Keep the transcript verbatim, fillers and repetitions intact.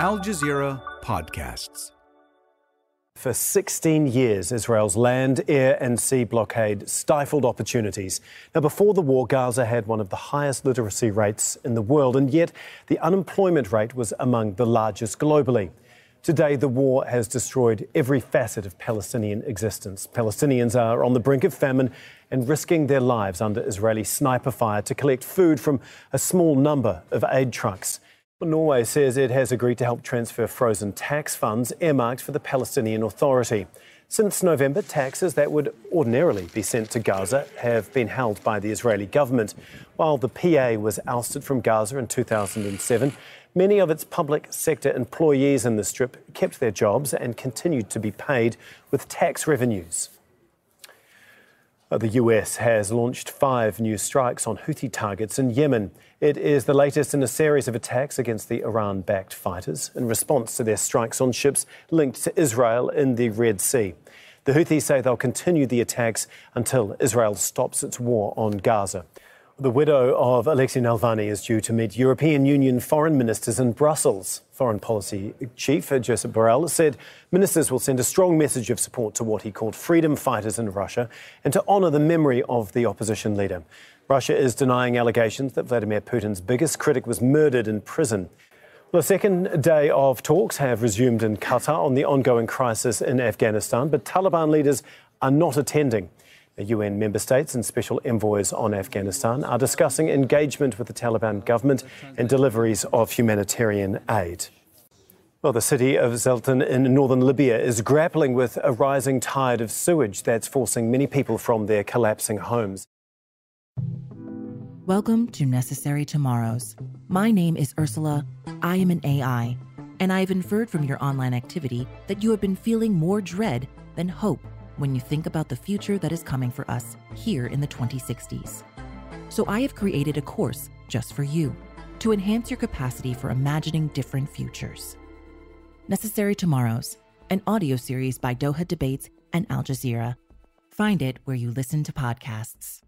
Al Jazeera Podcasts. For sixteen years, Israel's land, air and sea blockade stifled opportunities. Now, before the war, Gaza had one of the highest literacy rates in the world, and yet the unemployment rate was among the largest globally. Today, the war has destroyed every facet of Palestinian existence. Palestinians are on the brink of famine and risking their lives under Israeli sniper fire to collect food from a small number of aid trucks. Norway says it has agreed to help transfer frozen tax funds earmarked for the Palestinian Authority. Since November, taxes that would ordinarily be sent to Gaza have been held by the Israeli government. While the P A was ousted from Gaza in two thousand seven, many of its public sector employees in the Strip kept their jobs and continued to be paid with tax revenues. The U S has launched five new strikes on Houthi targets in Yemen. It is the latest in a series of attacks against the Iran-backed fighters in response to their strikes on ships linked to Israel in the Red Sea. The Houthis say they'll continue the attacks until Israel stops its war on Gaza. The widow of Alexei Navalny is due to meet European Union foreign ministers in Brussels. Foreign Policy Chief Josep Borrell said ministers will send a strong message of support to what he called freedom fighters in Russia and to honour the memory of the opposition leader. Russia is denying allegations that Vladimir Putin's biggest critic was murdered in prison. Well, the second day of talks have resumed in Qatar on the ongoing crisis in Afghanistan, but Taliban leaders are not attending. The U N member states and special envoys on Afghanistan are discussing engagement with the Taliban government and deliveries of humanitarian aid. Well, the city of Zeltan in northern Libya is grappling with a rising tide of sewage that's forcing many people from their collapsing homes. Welcome to Necessary Tomorrows. My name is Ursula. I am an A I, and I have inferred from your online activity that you have been feeling more dread than hope when you think about the future that is coming for us here in the twenty sixties. So I have created a course just for you to enhance your capacity for imagining different futures. Necessary Tomorrows, an audio series by Doha Debates and Al Jazeera. Find it where you listen to podcasts.